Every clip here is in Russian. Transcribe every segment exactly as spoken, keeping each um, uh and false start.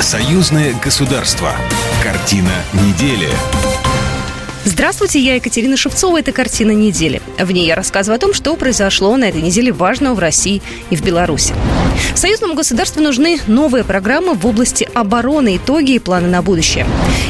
Союзное государство. Картина недели. Здравствуйте, я Екатерина Шевцова. Это «Картина недели». В ней я рассказываю о том, что произошло на этой неделе важного в России и в Беларуси. Союзному государству нужны новые программы в области обороны, итоги и планы на будущее.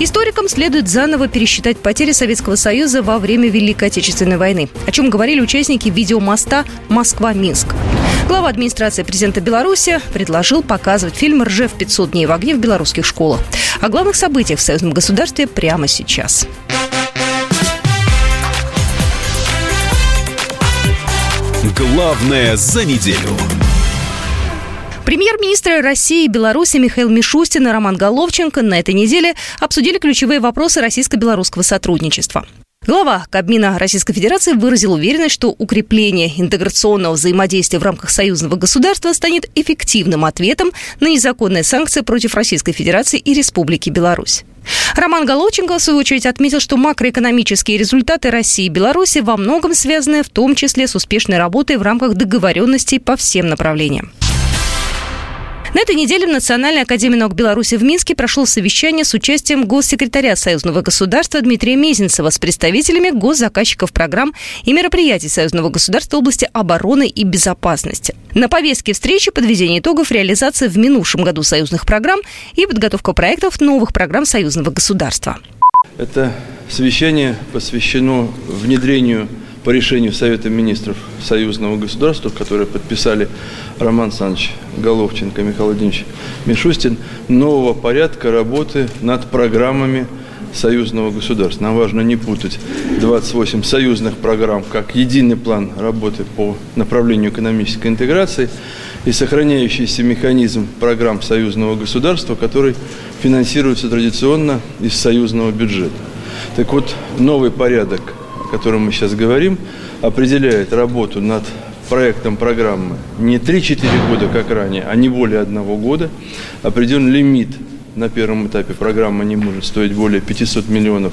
Историкам следует заново пересчитать потери Советского Союза во время Великой Отечественной войны, о чем говорили участники видеомоста «Москва-Минск». Глава администрации президента Беларуси предложил показывать фильм «Ржев. пятьсот дней в огне» в белорусских школах. О главных событиях в союзном государстве прямо сейчас. Главное за неделю. Премьер-министры России и Беларуси Михаил Мишустин и Роман Головченко на этой неделе обсудили ключевые вопросы российско-белорусского сотрудничества. Глава Кабмина Российской Федерации выразил уверенность, что укрепление интеграционного взаимодействия в рамках союзного государства станет эффективным ответом на незаконные санкции против Российской Федерации и Республики Беларусь. Роман Головченко, в свою очередь, отметил, что макроэкономические результаты России и Беларуси во многом связаны, в том числе с успешной работой в рамках договоренностей по всем направлениям. На этой неделе в Национальной академии наук Беларуси в Минске прошло совещание с участием госсекретаря Союзного государства Дмитрия Мезенцева с представителями госзаказчиков программ и мероприятий Союзного государства в области обороны и безопасности. На повестке встречи подведение итогов реализации в минувшем году союзных программ и подготовка проектов новых программ Союзного государства. Это совещание посвящено внедрению по решению Совета министров Союзного государства, которое подписали Роман Александрович Головченко и Михаил Владимирович Мишустин, нового порядка работы над программами Союзного государства. Нам важно не путать двадцать восемь союзных программ как единый план работы по направлению экономической интеграции и сохраняющийся механизм программ Союзного государства, который финансируется традиционно из союзного бюджета. Так вот, новый порядок, о котором мы сейчас говорим, определяет работу над проектом программы не три-четыре года, как ранее, а не более одного года. Определен лимит. На первом этапе программа не может стоить более пятьсот миллионов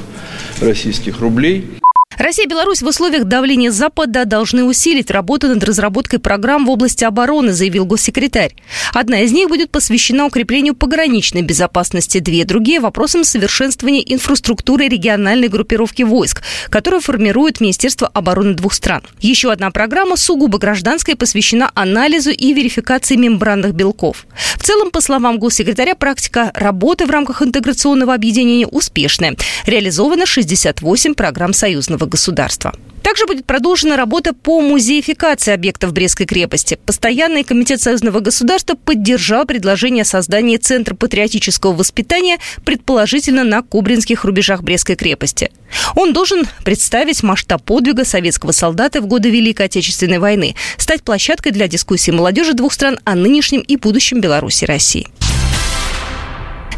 российских рублей. Россия и Беларусь в условиях давления Запада должны усилить работу над разработкой программ в области обороны, заявил госсекретарь. Одна из них будет посвящена укреплению пограничной безопасности, две другие – вопросам совершенствования инфраструктуры региональной группировки войск, которую формирует Министерство обороны двух стран. Еще одна программа, сугубо гражданская, посвящена анализу и верификации мембранных белков. В целом, по словам госсекретаря, практика работы в рамках интеграционного объединения успешная. Реализовано шестьдесят восемь программ союзного государства. Также будет продолжена работа по музеификации объектов Брестской крепости. Постоянный комитет Союзного государства поддержал предложение о создании Центра патриотического воспитания, предположительно на кубринских рубежах Брестской крепости. Он должен представить масштаб подвига советского солдата в годы Великой Отечественной войны, стать площадкой для дискуссии молодежи двух стран о нынешнем и будущем Беларуси и России.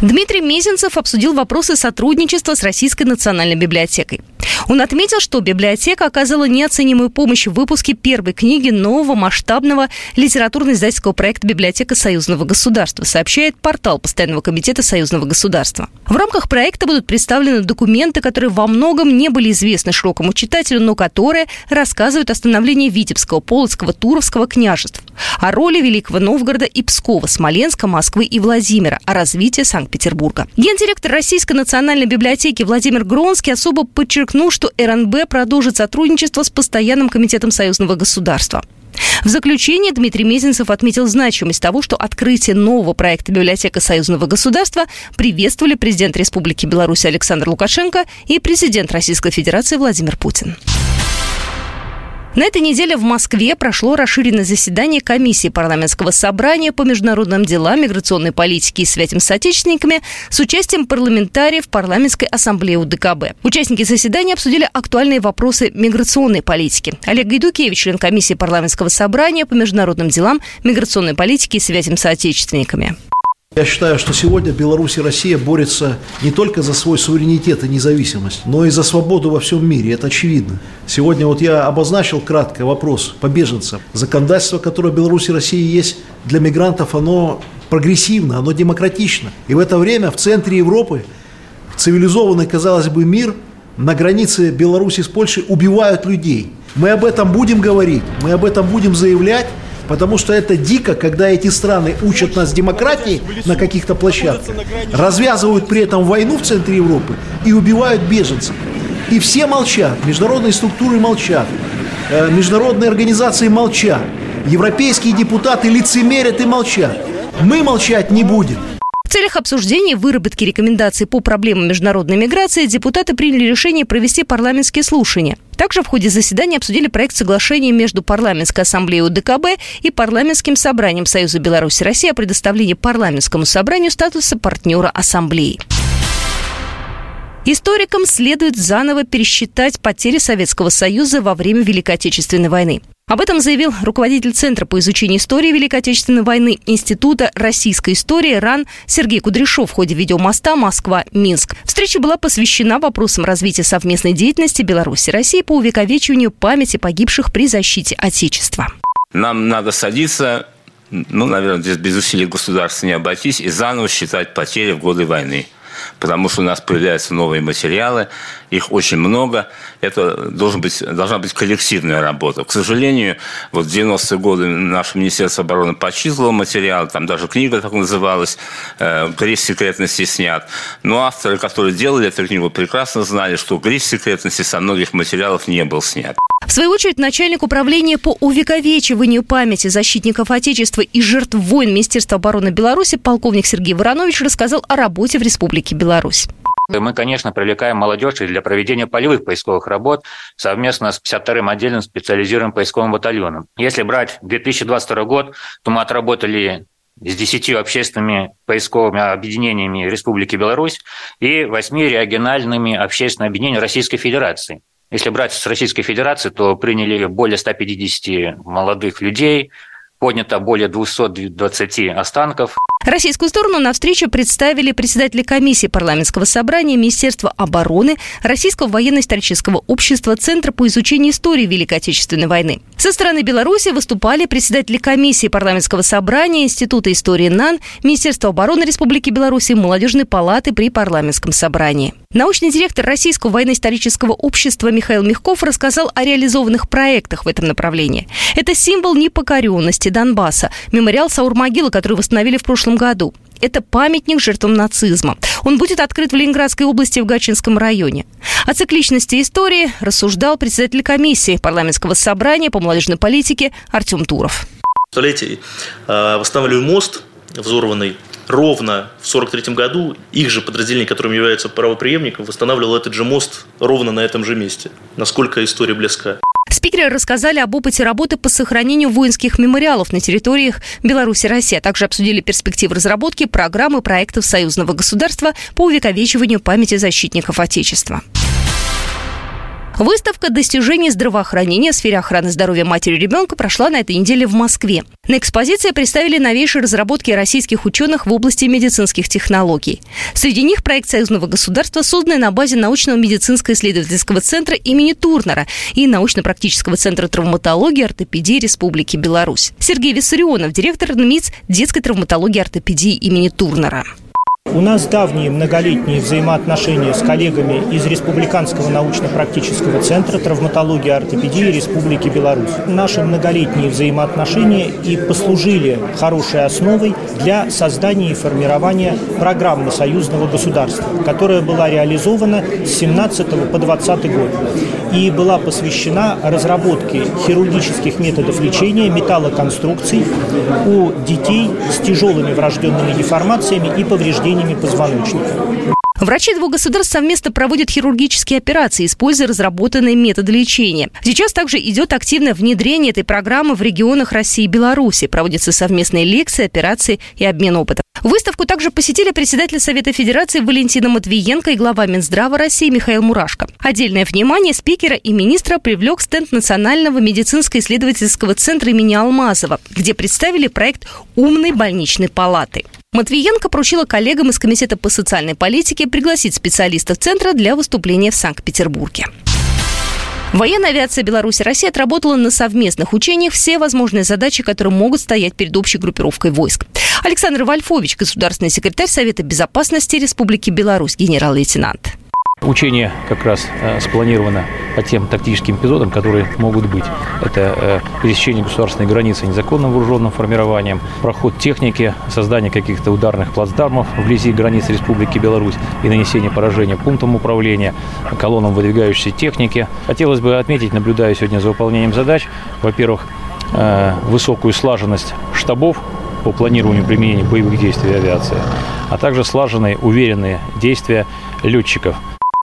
Дмитрий Мезенцев обсудил вопросы сотрудничества с Российской национальной библиотекой. Он отметил, что библиотека оказала неоценимую помощь в выпуске первой книги нового масштабного литературно-издательского проекта «Библиотека Союзного государства», сообщает портал Постоянного комитета Союзного государства. В рамках проекта будут представлены документы, которые во многом не были известны широкому читателю, но которые рассказывают о становлении Витебского, Полоцкого, Туровского княжеств, о роли Великого Новгорода и Пскова, Смоленска, Москвы и Владимира, о развитии Санкт-Петербурга. Гендиректор Российской национальной библиотеки Владимир Гронский особо подчеркнул, что РНБ продолжит сотрудничество с Постоянным комитетом Союзного государства. В заключение Дмитрий Мезенцев отметил значимость того, что открытие нового проекта «Библиотека Союзного государства» приветствовали президент Республики Беларусь Александр Лукашенко и президент Российской Федерации Владимир Путин. На этой неделе в Москве прошло расширенное заседание Комиссии парламентского собрания по международным делам, миграционной политике и связям с соотечественниками с участием парламентариев парламентской ассамблеи УДКБ. Участники заседания обсудили актуальные вопросы миграционной политики. Олег Гайдукевич, член Комиссии парламентского собрания по международным делам, миграционной политике и связям с соотечественниками. Я считаю, что сегодня Беларусь и Россия борются не только за свой суверенитет и независимость, но и за свободу во всем мире, это очевидно. Сегодня вот я обозначил кратко вопрос по беженцам. Законодательство, которое в Беларуси и России есть для мигрантов, оно прогрессивно, оно демократично. И в это время в центре Европы, в цивилизованный, казалось бы, мир, на границе Беларуси с Польшей убивают людей. Мы об этом будем говорить, мы об этом будем заявлять, Потому что это дико, когда эти страны учат нас демократии на каких-то площадках, развязывают при этом войну в центре Европы и убивают беженцев. И все молчат, международные структуры молчат, международные организации молчат, европейские депутаты лицемерят и молчат. Мы молчать не будем. В целях обсуждения выработки рекомендаций по проблемам международной миграции депутаты приняли решение провести парламентские слушания. Также в ходе заседания обсудили проект соглашения между парламентской ассамблеей ОДКБ и парламентским собранием Союза Беларуси России о предоставлении парламентскому собранию статуса партнера ассамблеи. Историкам следует заново пересчитать потери Советского Союза во время Великой Отечественной войны. Об этом заявил руководитель Центра по изучению истории Великой Отечественной войны Института российской истории РАН Сергей Кудряшов в ходе видеомоста Москва-Минск. Встреча была посвящена вопросам развития совместной деятельности Беларуси и России по увековечиванию памяти погибших при защите Отечества. Нам надо садиться, ну, наверное, здесь без усилий государства не обойтись, и заново считать потери в годы войны. Потому что у нас появляются новые материалы, их очень много. Это должен быть, должна быть коллективная работа. К сожалению, вот в девяностые годы наше Министерство обороны подчислило материал, там даже книга так называлась, «Гриф секретности снят». Но авторы, которые делали эту книгу, прекрасно знали, что гриф секретности со многих материалов не был снят. В свою очередь, начальник управления по увековечиванию памяти защитников Отечества и жертв войн Министерства обороны Беларуси полковник Сергей Воронович рассказал о работе в Республике Беларусь. Мы, конечно, привлекаем молодежь для проведения полевых поисковых работ совместно с пятьдесят вторым отдельным специализированным поисковым батальоном. Если брать две тысячи двадцать второй год, то мы отработали с десятью общественными поисковыми объединениями Республики Беларусь и восьмью региональными общественными объединениями Российской Федерации. Если брать с Российской Федерации, то приняли более ста пятидесяти молодых людей, поднято более двухсот двадцати останков. Российскую сторону на встречу представили председатели комиссии парламентского собрания, Министерства обороны, Российского военно-исторического общества, Центра по изучению истории Великой Отечественной войны. Со стороны Беларуси выступали председатели комиссии парламентского собрания, Института истории НАН, Министерства обороны Республики Беларусь и Молодежной палаты при парламентском собрании. Научный директор Российского военно-исторического общества Михаил Мягков рассказал о реализованных проектах в этом направлении. Это символ непокоренности Донбасса, мемориал Саур-Могилы, который восстановили в прошлом году. Это памятник жертвам нацизма. Он будет открыт в Ленинградской области в Гатчинском районе. О цикличности истории рассуждал председатель комиссии парламентского собрания по молодежной политике Артем Туров. Представляете, восстанавливаем мост взорванный. Ровно в сорок третьем году их же подразделение, которым являются правопреемником, восстанавливало этот же мост ровно на этом же месте. Насколько история близка. Спикеры рассказали об опыте работы по сохранению воинских мемориалов на территориях Беларуси и России, а также обсудили перспективы разработки программы проектов Союзного государства по увековечиванию памяти защитников Отечества. Выставка достижений здравоохранения в сфере охраны здоровья матери и ребенка прошла на этой неделе в Москве. На экспозиции представили новейшие разработки российских ученых в области медицинских технологий. Среди них проект Союзного государства, созданный на базе научного медицинского исследовательского центра имени Турнера и научно-практического центра травматологии и ортопедии Республики Беларусь. Сергей Виссарионов, директор НМИЦ детской травматологии и ортопедии имени Турнера. У нас давние многолетние взаимоотношения с коллегами из Республиканского научно-практического центра травматологии и ортопедии Республики Беларусь. Наши многолетние взаимоотношения и послужили хорошей основой для создания и формирования программы Союзного государства, которая была реализована с семнадцатого по двадцатый год и была посвящена разработке хирургических методов лечения металлоконструкций у детей с тяжелыми врожденными деформациями и повреждениями позвоночника. Врачи двух государств совместно проводят хирургические операции, используя разработанные методы лечения. Сейчас также идет активное внедрение этой программы в регионах России и Беларуси. Проводятся совместные лекции, операции и обмен опытом. Выставку также посетили председатель Совета Федерации Валентина Матвиенко и глава Минздрава России Михаил Мурашко. Отдельное внимание спикера и министра привлек стенд Национального медицинско-исследовательского центра имени Алмазова, где представили проект «Умной больничной палаты». Матвиенко поручила коллегам из Комитета по социальной политике пригласить специалистов центра для выступления в Санкт-Петербурге. Военная авиация Беларуси и России отработала на совместных учениях все возможные задачи, которые могут стоять перед общей группировкой войск. Александр Вальфович, государственный секретарь Совета Безопасности Республики Беларусь, генерал-лейтенант. Учение как раз спланировано по тем тактическим эпизодам, которые могут быть. Это пересечение государственной границы незаконным вооруженным формированием, проход техники, создание каких-то ударных плацдармов вблизи границ Республики Беларусь и нанесение поражения пунктам управления, колоннам выдвигающейся техники. Хотелось бы отметить, наблюдая сегодня за выполнением задач, во-первых, высокую слаженность штабов по планированию применения боевых действий авиации, а также слаженные, уверенные действия летчиков.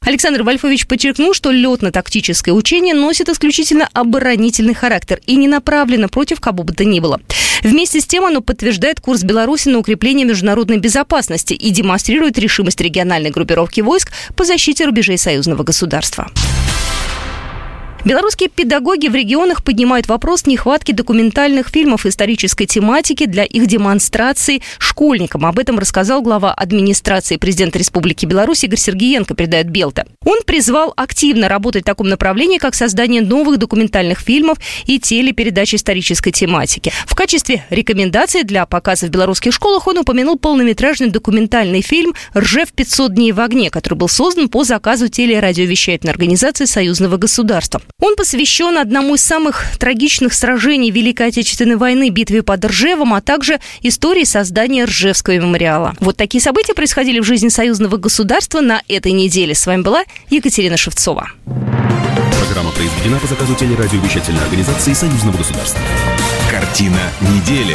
Александр Вальфович подчеркнул, что летно-тактическое учение носит исключительно оборонительный характер и не направлено против кого бы то ни было. Вместе с тем оно подтверждает курс Беларуси на укрепление международной безопасности и демонстрирует решимость региональной группировки войск по защите рубежей союзного государства. Белорусские педагоги в регионах поднимают вопрос нехватки документальных фильмов исторической тематики для их демонстрации школьникам. Об этом рассказал глава администрации президента Республики Беларусь Игорь Сергеенко, передает Белта. Он призвал активно работать в таком направлении, как создание новых документальных фильмов и телепередач исторической тематики. В качестве рекомендации для показа в белорусских школах он упомянул полнометражный документальный фильм «Ржев. пятьсот дней в огне», который был создан по заказу телерадиовещательной организации Союзного государства. Он посвящен одному из самых трагичных сражений Великой Отечественной войны, битве под Ржевом, а также истории создания Ржевского мемориала. Вот такие события происходили в жизни союзного государства на этой неделе. С вами была Екатерина Шевцова. Программа произведена по заказу телерадиовещательной организации Союзного государства. Картина недели.